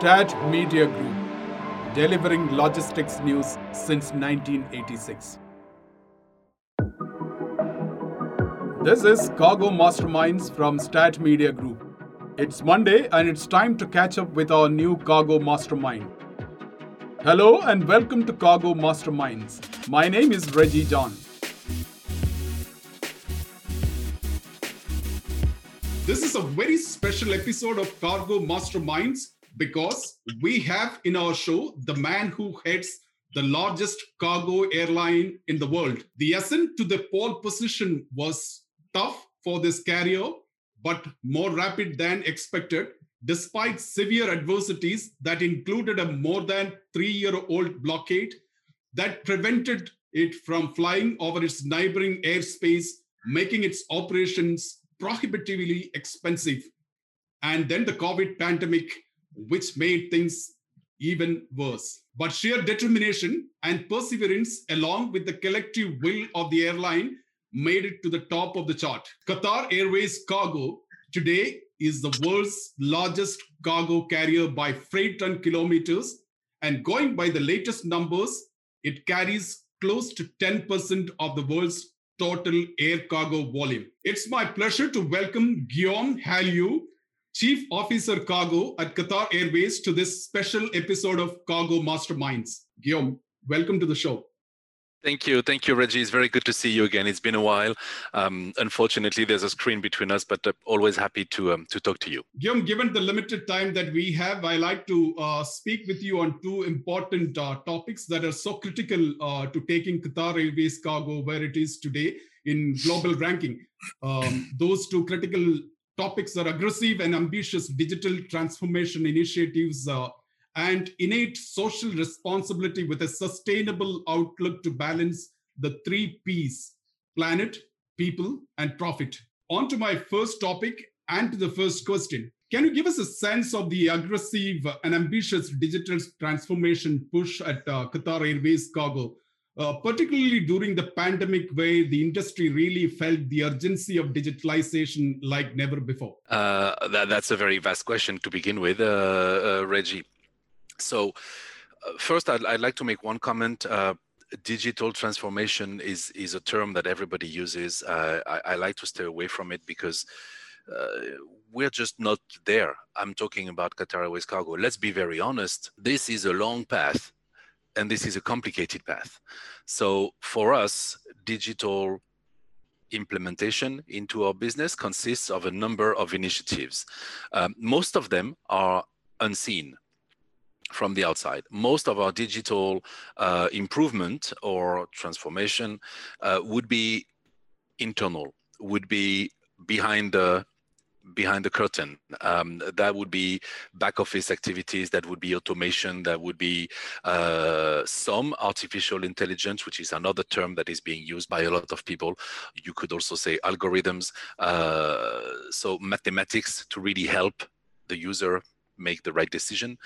STAT Media Group, delivering logistics news since 1986. This is Cargo Masterminds from STAT Media Group. It's Monday and it's time to catch up with our new Cargo Mastermind. Hello and welcome to Cargo Masterminds. My name is Reggie John. This is a very special episode of Cargo Masterminds because we have in our show the man who heads the largest cargo airline in the world. The ascent to the pole position was tough for this carrier, but more rapid than expected, despite severe adversities that included a more than 3-year-old blockade that prevented it from flying over its neighboring airspace, making its operations prohibitively expensive. And then the COVID pandemic, which made things even worse. But sheer determination and perseverance, along with the collective will of the airline, made it to the top of the chart. Qatar Airways Cargo today is the world's largest cargo carrier by freight ton kilometers. And going by the latest numbers, it carries close to 10% of the world's total air cargo volume. It's my pleasure to welcome Guillaume Halleux, Chief Officer Cargo at Qatar Airways, to this special episode of Cargo Masterminds. Guillaume, welcome to the show. Thank you, Reggie. It's very good to see you again. It's been a while. Unfortunately, there's a screen between us, but I'm always happy to talk to you. Guillaume, given the limited time that we have, I like to speak with you on two important topics that are so critical to taking Qatar Airways Cargo where it is today in global ranking. Those two critical topics are aggressive and ambitious digital transformation initiatives and innate social responsibility with a sustainable outlook to balance the three Ps: planet, people, and profit. On to my first topic and to the first question. Can you give us a sense of the aggressive and ambitious digital transformation push at Qatar Airways Cargo, particularly during the pandemic where the industry really felt the urgency of digitalization like never before? That's a very vast question to begin with, Reggie. So first, I'd like to make one comment. Digital transformation is a term that everybody uses. I like to stay away from it because we're just not there. I'm talking about Qatar Airways Cargo. Let's be very honest. This is a long path, and this is a complicated path. So for us, digital implementation into our business consists of a number of initiatives. Most of them are unseen from the outside. Most of our digital improvement or transformation would be internal, would be behind the curtain. That would be back office activities, that would be automation, that would be some artificial intelligence, which is another term that is being used by a lot of people. You could also say algorithms, so mathematics to really help the user make the right decision.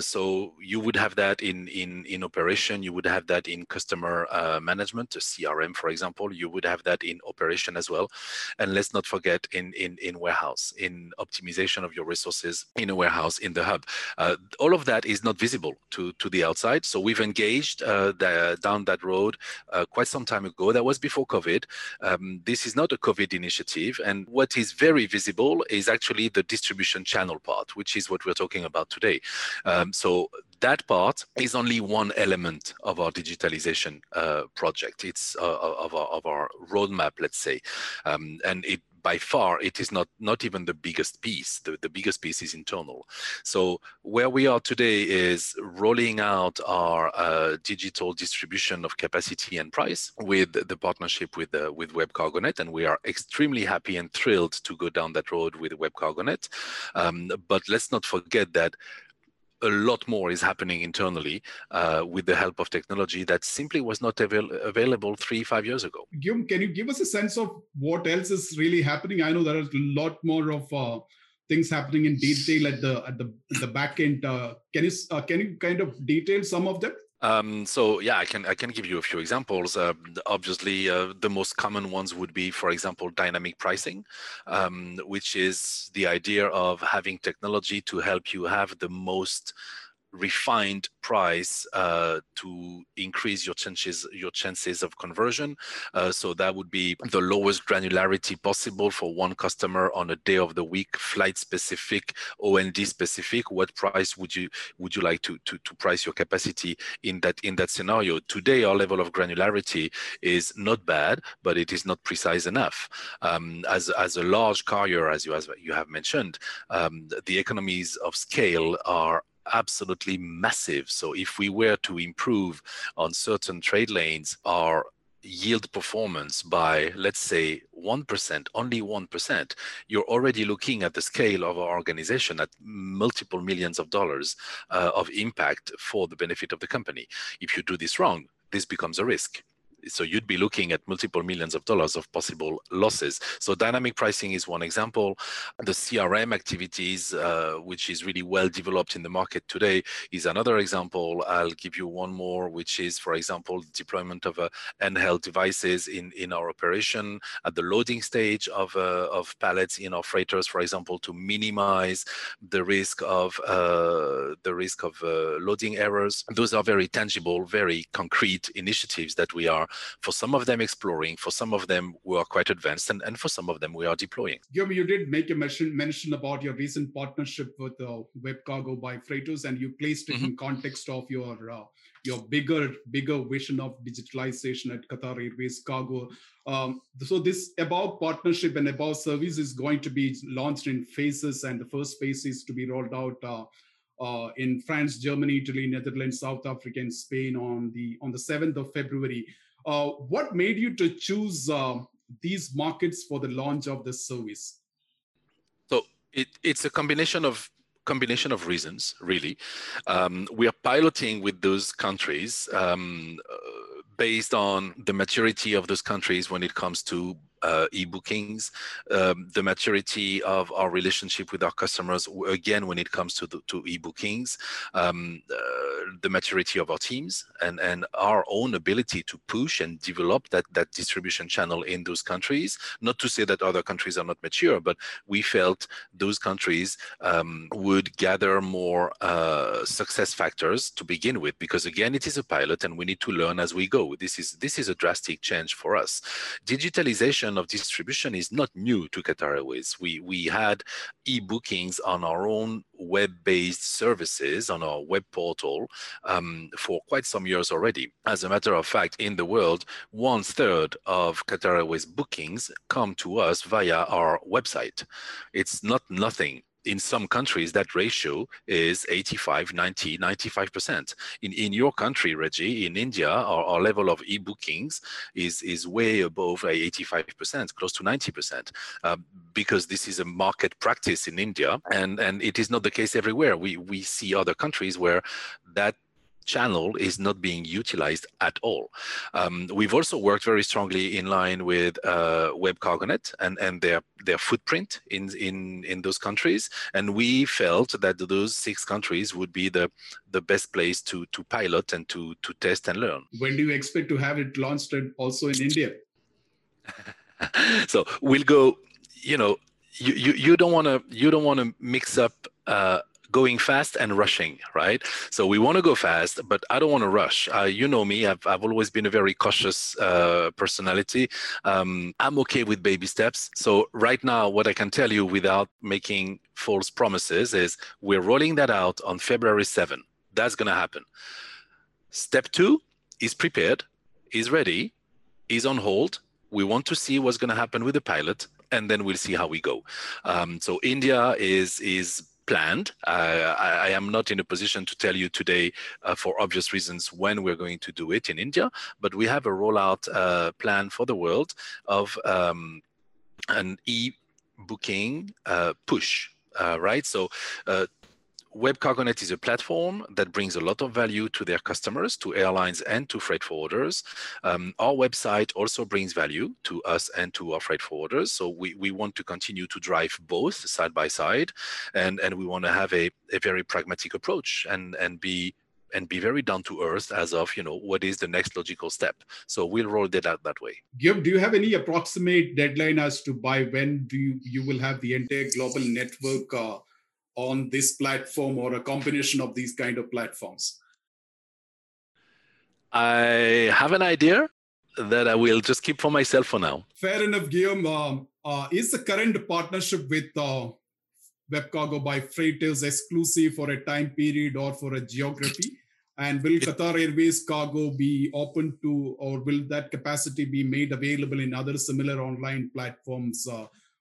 So you would have that in operation, you would have that in customer management, CRM, for example, you would have that in operation as well. And let's not forget in warehouse, in optimization of your resources in a warehouse, in the hub. All of that is not visible to the outside. So we've engaged down that road quite some time ago. That was before COVID. This is not a COVID initiative. And what is very visible is actually the distribution channel part, which is what we're talking about today. So that part is only one element of our digitalization project. It's of our roadmap, let's say. And it by far, it is not even the biggest piece. The biggest piece is internal. So where we are today is rolling out our digital distribution of capacity and price with the partnership with WebCargoNet, and we are extremely happy and thrilled to go down that road with WebCargoNet. But let's not forget that a lot more is happening internally with the help of technology that simply was not available 3-5 years ago. Guillaume, can you give us a sense of what else is really happening? I know there are a lot more of things happening in detail at the back end. Can you kind of detail some of them? So yeah, I can give you a few examples. Obviously, the most common ones would be, for example, dynamic pricing, which is the idea of having technology to help you have the most refined price to increase your chances of conversion. So that would be the lowest granularity possible for one customer on a day of the week, flight specific, OND specific. What price would you like to price your capacity in that scenario? Today, our level of granularity is not bad, but it is not precise enough. As a large carrier, as you have mentioned, the economies of scale are absolutely massive. So if we were to improve on certain trade lanes our yield performance by, let's say, 1%, only 1%, you're already looking at the scale of our organization at multiple millions of dollars of impact for the benefit of the company. If you do this wrong, this becomes a risk. So you'd be looking at multiple millions of dollars of possible losses. So dynamic pricing is one example. The CRM activities, which is really well developed in the market today, is another example. I'll give you one more, which is, for example, the deployment of handheld devices in our operation at the loading stage of pallets in our freighters, for example, to minimize the risk of loading errors. Those are very tangible, very concrete initiatives that we are, for some of them, exploring. For some of them, we are quite advanced, and for some of them, we are deploying. Guillaume, you did make a mention about your recent partnership with WebCargo by Freightos, and you placed it in context of your bigger vision of digitalization at Qatar Airways Cargo. So this above partnership and above service is going to be launched in phases, and the first phase is to be rolled out in France, Germany, Italy, Netherlands, South Africa, and Spain on the 7th of February. What made you to choose these markets for the launch of this service? So it's a combination of reasons, really. We are piloting with those countries based on the maturity of those countries when it comes to e-bookings, the maturity of our relationship with our customers, again, when it comes to e-bookings, the maturity of our teams and our own ability to push and develop that distribution channel in those countries. Not to say that other countries are not mature, but we felt those countries would gather more success factors to begin with, because again, it is a pilot and we need to learn as we go. This is a drastic change for us. Digitalization of distribution is not new to Qatar Airways. We had e-bookings on our own web-based services on our web portal for quite some years already. As a matter of fact, in the world, 1/3 of Qatar Airways bookings come to us via our website. It's not nothing. In some countries, that ratio is 85, 90, 95%. In your country, Reggie, in India, our level of e-bookings is way above 85%, close to 90%, because this is a market practice in India, and it is not the case everywhere. We see other countries where that channel is not being utilized at all. We've also worked very strongly in line with WebCargoNet and their footprint in those countries. And we felt that those 6 countries would be the best place to pilot and to test and learn. When do you expect to have it launched also in India? So we'll go, you don't want to mix up going fast and rushing, right? So we want to go fast, but I don't want to rush. You know me, I've always been a very cautious personality. I'm okay with baby steps. So right now, what I can tell you without making false promises is we're rolling that out on February 7. That's going to happen. Step 2 is prepared, is ready, is on hold. We want to see what's going to happen with the pilot, and then we'll see how we go. So India is planned. I am not in a position to tell you today, for obvious reasons, when we're going to do it in India, but we have a rollout plan for the world of an e-booking push, right? So WebCargoNet is a platform that brings a lot of value to their customers, to airlines and to freight forwarders. Our website also brings value to us and to our freight forwarders. So we want to continue to drive both side by side, and we want to have a very pragmatic approach and be and be very down to earth as of, you know, what is the next logical step. So we'll roll that out that way. Guillaume, do you have any approximate deadline as to by when do you will have the entire global network on this platform or a combination of these kind of platforms? I have an idea that I will just keep for myself for now. Fair enough, Guillaume. Is the current partnership with WebCargo by Freightos exclusive for a time period or for a geography? And will Qatar Airways Cargo be open to, or will that capacity be made available in other similar online platforms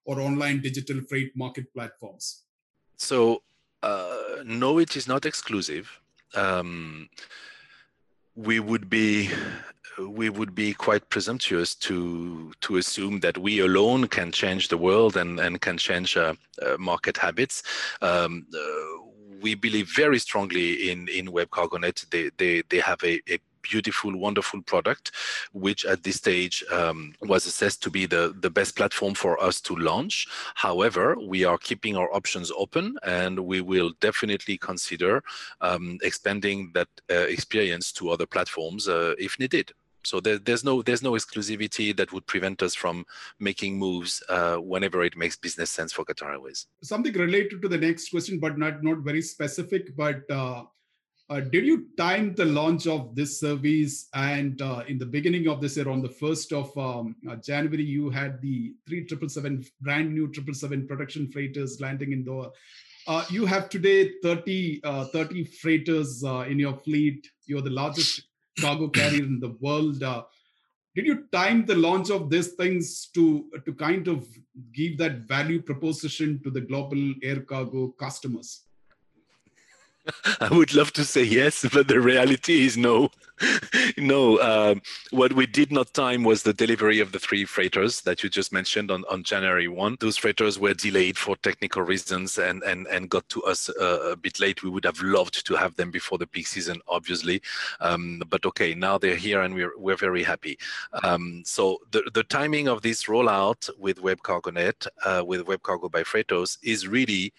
or online digital freight market platforms? So, no, it is not exclusive. We would be quite presumptuous to assume that we alone can change the world and can change market habits. We believe very strongly in WebCargoNet. They have a beautiful, wonderful product, which at this stage was assessed to be the best platform for us to launch. However, we are keeping our options open, and we will definitely consider expanding that experience to other platforms if needed. So there's no exclusivity that would prevent us from making moves whenever it makes business sense for Qatar Airways. Something related to the next question, but not very specific, but did you time the launch of this service? And in the beginning of this year, on the 1st of January, you had the 777, brand new 777 production freighters landing in Doha. You have today 30 freighters in your fleet. You're the largest cargo carrier in the world. Did you time the launch of these things to kind of give that value proposition to the global air cargo customers? I would love to say yes, but the reality is no. No, what we did not time was the delivery of the 3 freighters that you just mentioned on January 1. Those freighters were delayed for technical reasons and got to us a bit late. We would have loved to have them before the peak season, obviously. But okay, now they're here and we're very happy. So the timing of this rollout with WebCargoNet, with WebCargo by Freightos, is really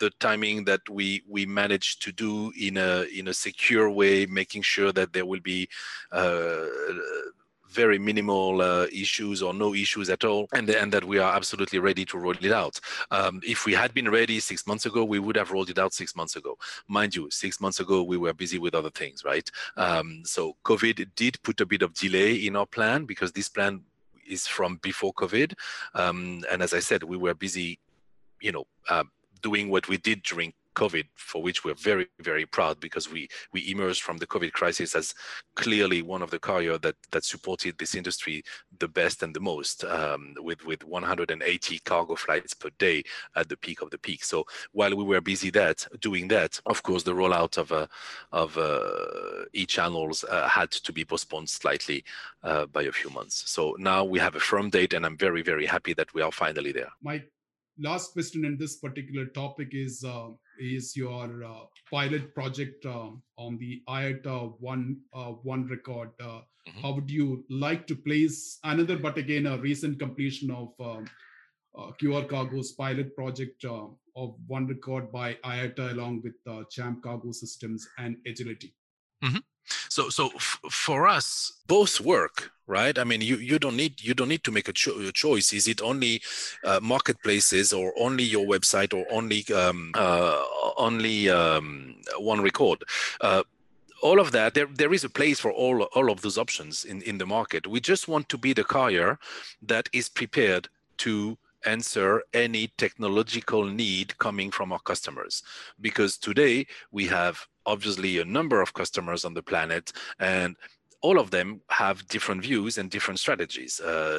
the timing that we managed to do in a secure way, making sure that there will be very minimal issues or no issues at all, and that we are absolutely ready to roll it out. If we had been ready 6 months ago, we would have rolled it out 6 months ago. Mind you, 6 months ago, we were busy with other things, right? So COVID did put a bit of delay in our plan, because this plan is from before COVID. And as I said, we were busy, you know, doing what we did during COVID, for which we're very, very proud, because we emerged from the COVID crisis as clearly one of the carriers that supported this industry the best and the most, with 180 cargo flights per day at the peak of the peak. So while we were busy doing that, of course, the rollout of e-channels had to be postponed slightly by a few months. So now we have a firm date, and I'm very, very happy that we are finally there. Mike, last question in this particular topic is your pilot project on the IATA One Record. How would you like to place another, but again, a recent completion of QR Cargo's pilot project of One Record by IATA, along with CHAMP Cargo Systems and Agility? Mm-hmm. So for us, both work, right? I mean, you don't need to make a choice. Is it only marketplaces, or only your website, or only One Record? All of that, there is a place for all of those options in the market. We just want to be the carrier that is prepared to answer any technological need coming from our customers, because today we have obviously a number of customers on the planet, and all of them have different views and different strategies.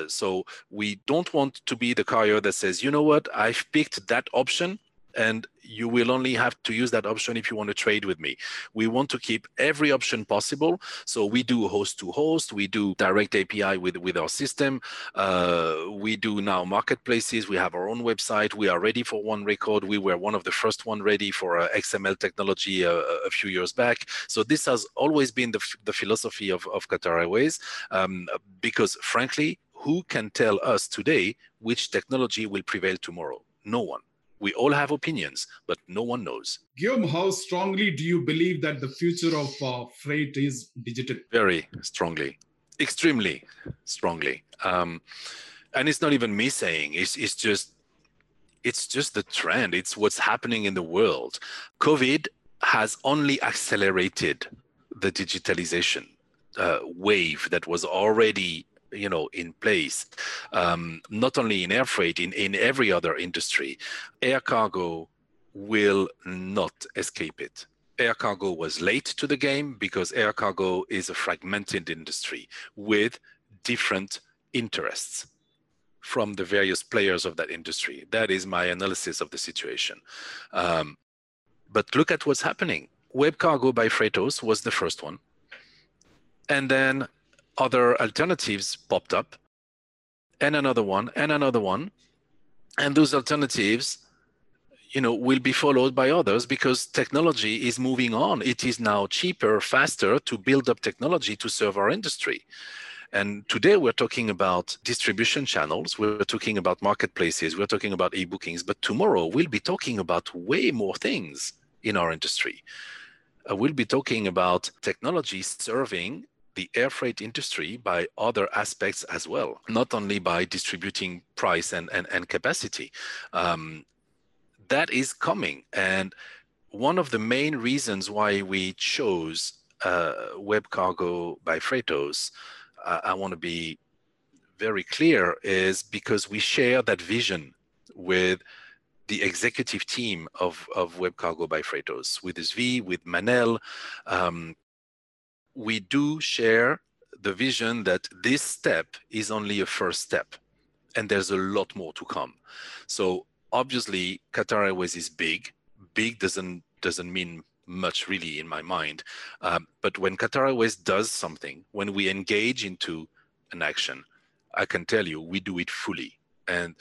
So we don't want to be the carrier that says, you know what, I've picked that option, and you will only have to use that option if you want to trade with me. We want to keep every option possible. So we do host to host, we do direct API with our system. We do now marketplaces, we have our own website, we are ready for One Record. We were one of the first one ready for XML technology a few years back. So this has always been the philosophy of Qatar Airways, because frankly, who can tell us today which technology will prevail tomorrow? No one. We all have opinions, but no one knows. Guillaume, how strongly do you believe that the future of freight is digital? Very strongly, extremely strongly. And it's not even me saying, it's just the trend. It's what's happening in the world. COVID has only accelerated the digitalization wave that was already in place, not only in air freight, in every other industry. Air cargo will not escape it. Air cargo was late to the game because air cargo is a fragmented industry with different interests from the various players of that industry. That is my analysis of the situation. But look at what's happening. WebCargo by Freightos was the first one. And then other alternatives popped up, and another one, and another one. And those alternatives, will be followed by others because technology is moving on. It is now cheaper, faster to build up technology to serve our industry. And today we're talking about distribution channels, we're talking about marketplaces, we're talking about e-bookings, but tomorrow we'll be talking about way more things in our industry. We'll be talking about technology serving the air freight industry by other aspects as well, not only by distributing price and capacity. That is coming. And one of the main reasons why we chose WebCargo by Freightos, I want to be very clear, is because we share that vision with the executive team of WebCargo by Freightos, with Svi, with Manel. We do share the vision that this step is only a first step, and there's a lot more to come. So obviously, Qatar Airways is big. Big doesn't mean much really in my mind. But when Qatar Airways does something, when we engage into an action, I can tell you we do it fully. And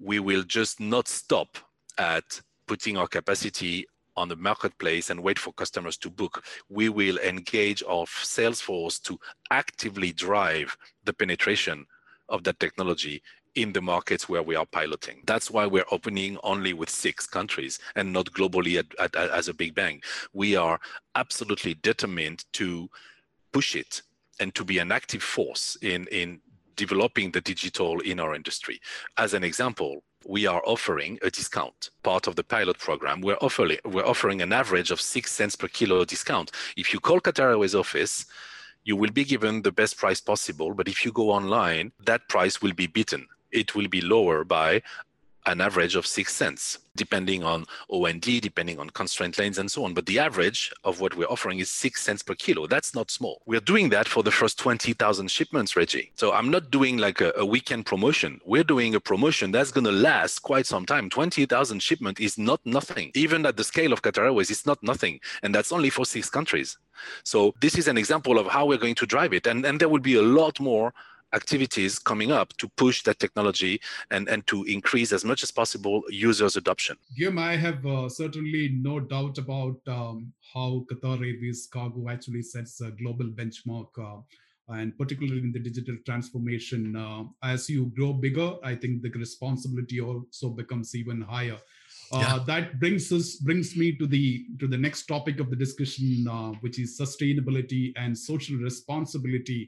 we will just not stop at putting our capacity on the marketplace and wait for customers to book. We will engage our sales force to actively drive the penetration of that technology in the markets where we are piloting. That's why we're opening only with 6 countries and not globally as a big bang. We are absolutely determined to push it and to be an active force in developing the digital in our industry. As an example, we are offering a discount. Part of the pilot program, we're offering an average of 6 cents per kilo discount. If you call Qatar Airways office, you will be given the best price possible. But if you go online, that price will be beaten. It will be lower by an average of 6 cents, depending on OND, depending on constraint lanes and so on. But the average of what we're offering is 6 cents per kilo. That's not small. We're doing that for the first 20,000 shipments, Reggie. So I'm not doing like a weekend promotion. We're doing a promotion that's going to last quite some time. 20,000 shipment is not nothing. Even at the scale of Qatar Airways, it's not nothing. And that's only for 6 countries. So this is an example of how we're going to drive it. And there will be a lot more activities coming up to push that technology and to increase as much as possible users' adoption. Guillaume, I have certainly no doubt about how Qatar Airways Cargo actually sets a global benchmark, and particularly in the digital transformation. As you grow bigger, I think the responsibility also becomes even higher. That brings me to the next topic of the discussion, which is sustainability and social responsibility.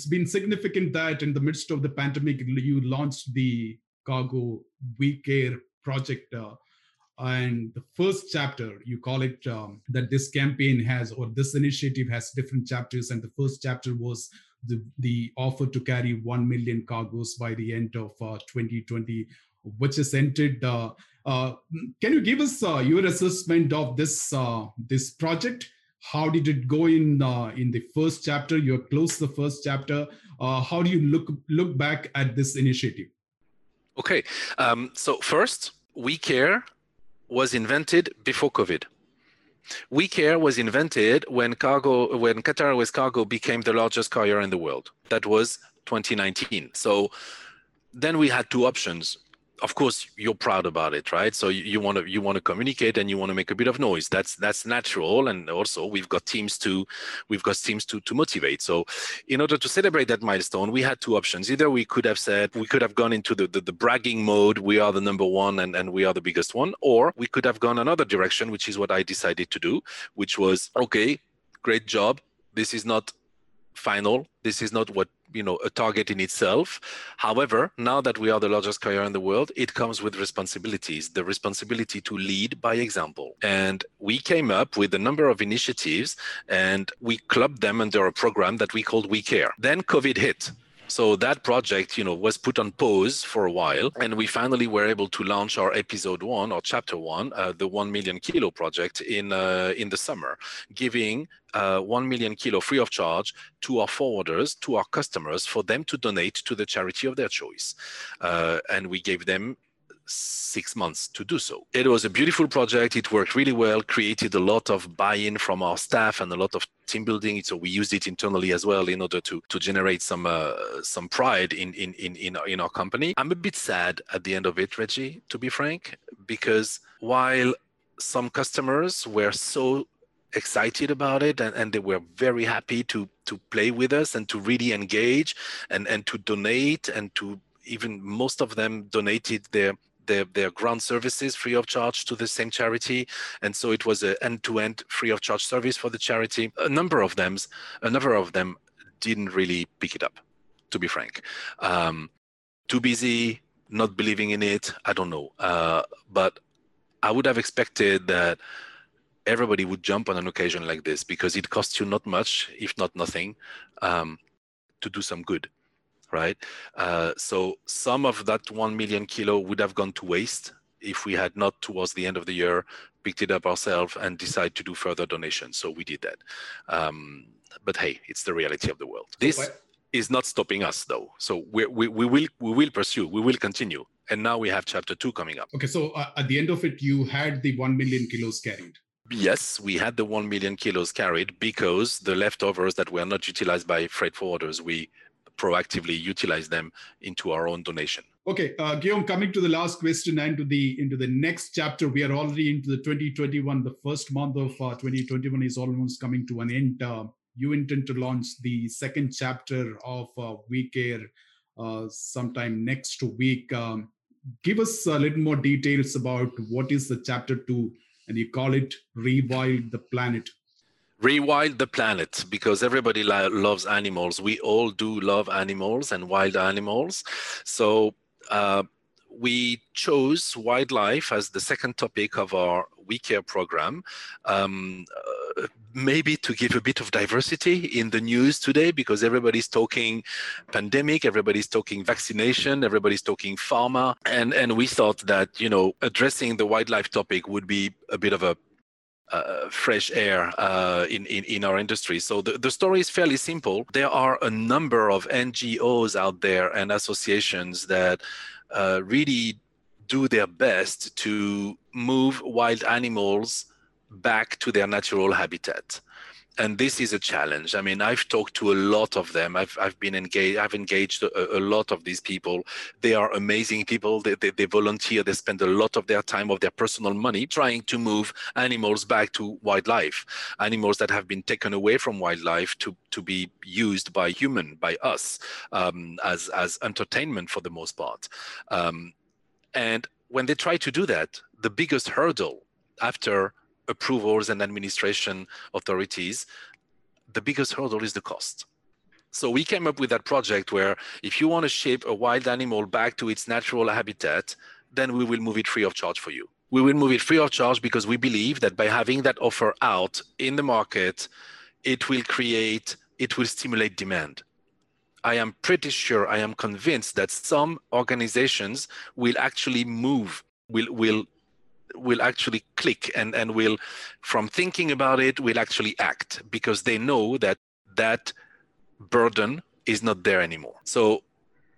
It's been significant that in the midst of the pandemic, you launched the Cargo WeQare project, and the first chapter, you call it that this campaign has, or this initiative has different chapters, and the first chapter was the offer to carry 1 million cargoes by the end of 2020, which is entered. Can you give us your assessment of this project? How did it go in the first chapter? You closed the first chapter. How do you look back at this initiative? Okay, so first, WeQare was invented before COVID. WeQare was invented when Qatar Airways Cargo became the largest carrier in the world. That was 2019. So then we had 2 options. of course you're proud about it, right? So you want to communicate and you want to make a bit of noise. That's natural. And also we've got teams to motivate. So in order to celebrate that milestone, we had two options. Either we could have gone into the bragging mode, we are the number one and we are the biggest one, or we could have gone another direction, which is what I decided to do, which was, okay, great job. This is not final. This is not what, you know, a target in itself. However, now that we are the largest carrier in the world, it comes with responsibilities, the responsibility to lead by example. And we came up with a number of initiatives and we clubbed them under a program that we called WeQare. Then COVID hit. So that project, you know, was put on pause for a while, and we finally were able to launch our episode 1 or chapter 1, the 1 million kilo project in the summer, giving 1 million kilo free of charge to our forwarders, to our customers, for them to donate to the charity of their choice, and we gave them 6 months to do so. It was a beautiful project. It worked really well, created a lot of buy-in from our staff and a lot of team building. So we used it internally as well in order to generate some pride in our company. I'm a bit sad at the end of it, Reggie, to be frank, because while some customers were so excited about it and they were very happy to play with us and to really engage and to donate, and to even most of them donated their ground services free of charge to the same charity. And so it was an end-to-end free of charge service for the charity. A number of them didn't really pick it up, to be frank. Too busy, not believing in it, I don't know. But I would have expected that everybody would jump on an occasion like this, because it costs you not much, if not nothing, to do some good. Right. So some of that 1 million kilo would have gone to waste if we had not, towards the end of the year, picked it up ourselves and decided to do further donations. So we did that. But hey, it's the reality of the world. This is not stopping us, though. So we will pursue, we will continue. And now we have chapter 2 coming up. Okay. So at the end of it, you had the 1 million kilos carried. Yes, we had the 1 million kilos carried, because the leftovers that were not utilized by freight forwarders, we proactively utilize them into our own donation. Okay, Guillaume, coming to the last question and to the into the next chapter, we are already into the 2021. The first month of 2021 is almost coming to an end. You intend to launch the second chapter of WeQare sometime next week. Give us a little more details about what is the chapter 2, and you call it Rewild the Planet. Rewild the planet, because everybody loves animals. We all do love animals and wild animals. So we chose wildlife as the second topic of our WeQare program, maybe to give a bit of diversity in the news today, because everybody's talking pandemic, everybody's talking vaccination, everybody's talking pharma. And we thought that, you know, addressing the wildlife topic would be a bit of a fresh air in our industry. So the story is fairly simple. There are a number of NGOs out there and associations that really do their best to move wild animals back to their natural habitat. And this is a challenge. I mean, I've talked to a lot of them. I've engaged a lot of these people. They are amazing people. They volunteer. They spend a lot of their time, of their personal money, trying to move animals back to wildlife, animals that have been taken away from wildlife to be used by human, by us, as entertainment for the most part. And when they try to do that, the biggest hurdle after approvals and administration authorities, the biggest hurdle is the cost. So we came up with that project where if you want to ship a wild animal back to its natural habitat, then we will move it free of charge for you. We will move it free of charge because we believe that by having that offer out in the market, it will stimulate demand. I am convinced that some organizations will actually click and will, from thinking about it, will actually act, because they know that burden is not there anymore. So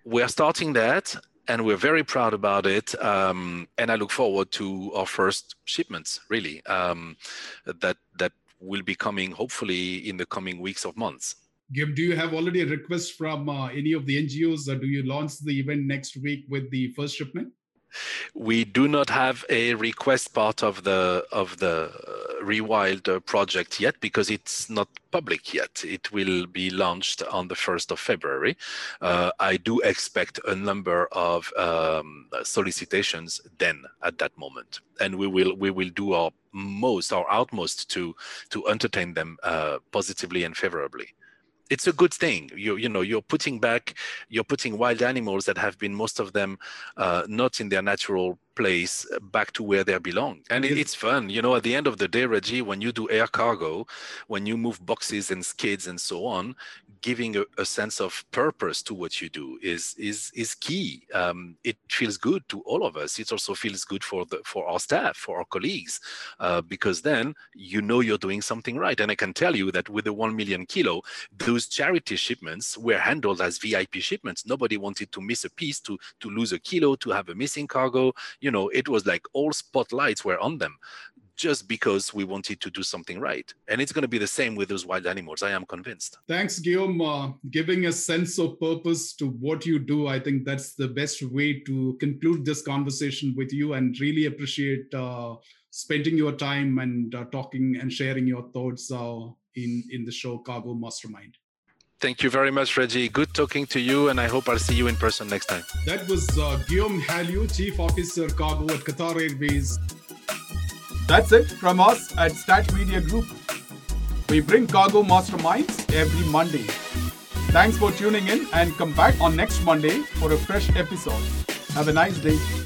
we're starting that and we're very proud about it. And I look forward to our first shipments, really, that will be coming hopefully in the coming weeks or months. Guillaume, do you have already a request from any of the NGOs? Or do you launch the event next week with the first shipment? We do not have a request part of the Rewild project yet because it's not public yet. It will be launched on the 1st of February. I do expect a number of solicitations then at that moment, and we will do our most, our utmost to entertain them positively and favorably. It's a good thing. You're putting wild animals that have been, most of them, not in their natural place, back to where they belong. And it's fun. You know, at the end of the day, Reggie, when you do air cargo, when you move boxes and skids and so on, giving a sense of purpose to what you do is key. It feels good to all of us. It also feels good for our staff, for our colleagues, because then you know you're doing something right. And I can tell you that with the 1 million kilo, those charity shipments were handled as VIP shipments. Nobody wanted to miss a piece, to lose a kilo, to have a missing cargo. You know, it was like all spotlights were on them, just because we wanted to do something right. And it's going to be the same with those wild animals, I am convinced. Thanks, Guillaume. Giving a sense of purpose to what you do, I think that's the best way to conclude this conversation with you, and really appreciate spending your time and talking and sharing your thoughts in the show Cargo Mastermind. Thank you very much, Reggie. Good talking to you, and I hope I'll see you in person next time. That was Guillaume Halleux, Chief Officer Cargo at Qatar Airways. That's it from us at STAT Media Group. We bring Cargo Masterminds every Monday. Thanks for tuning in, and come back on next Monday for a fresh episode. Have a nice day.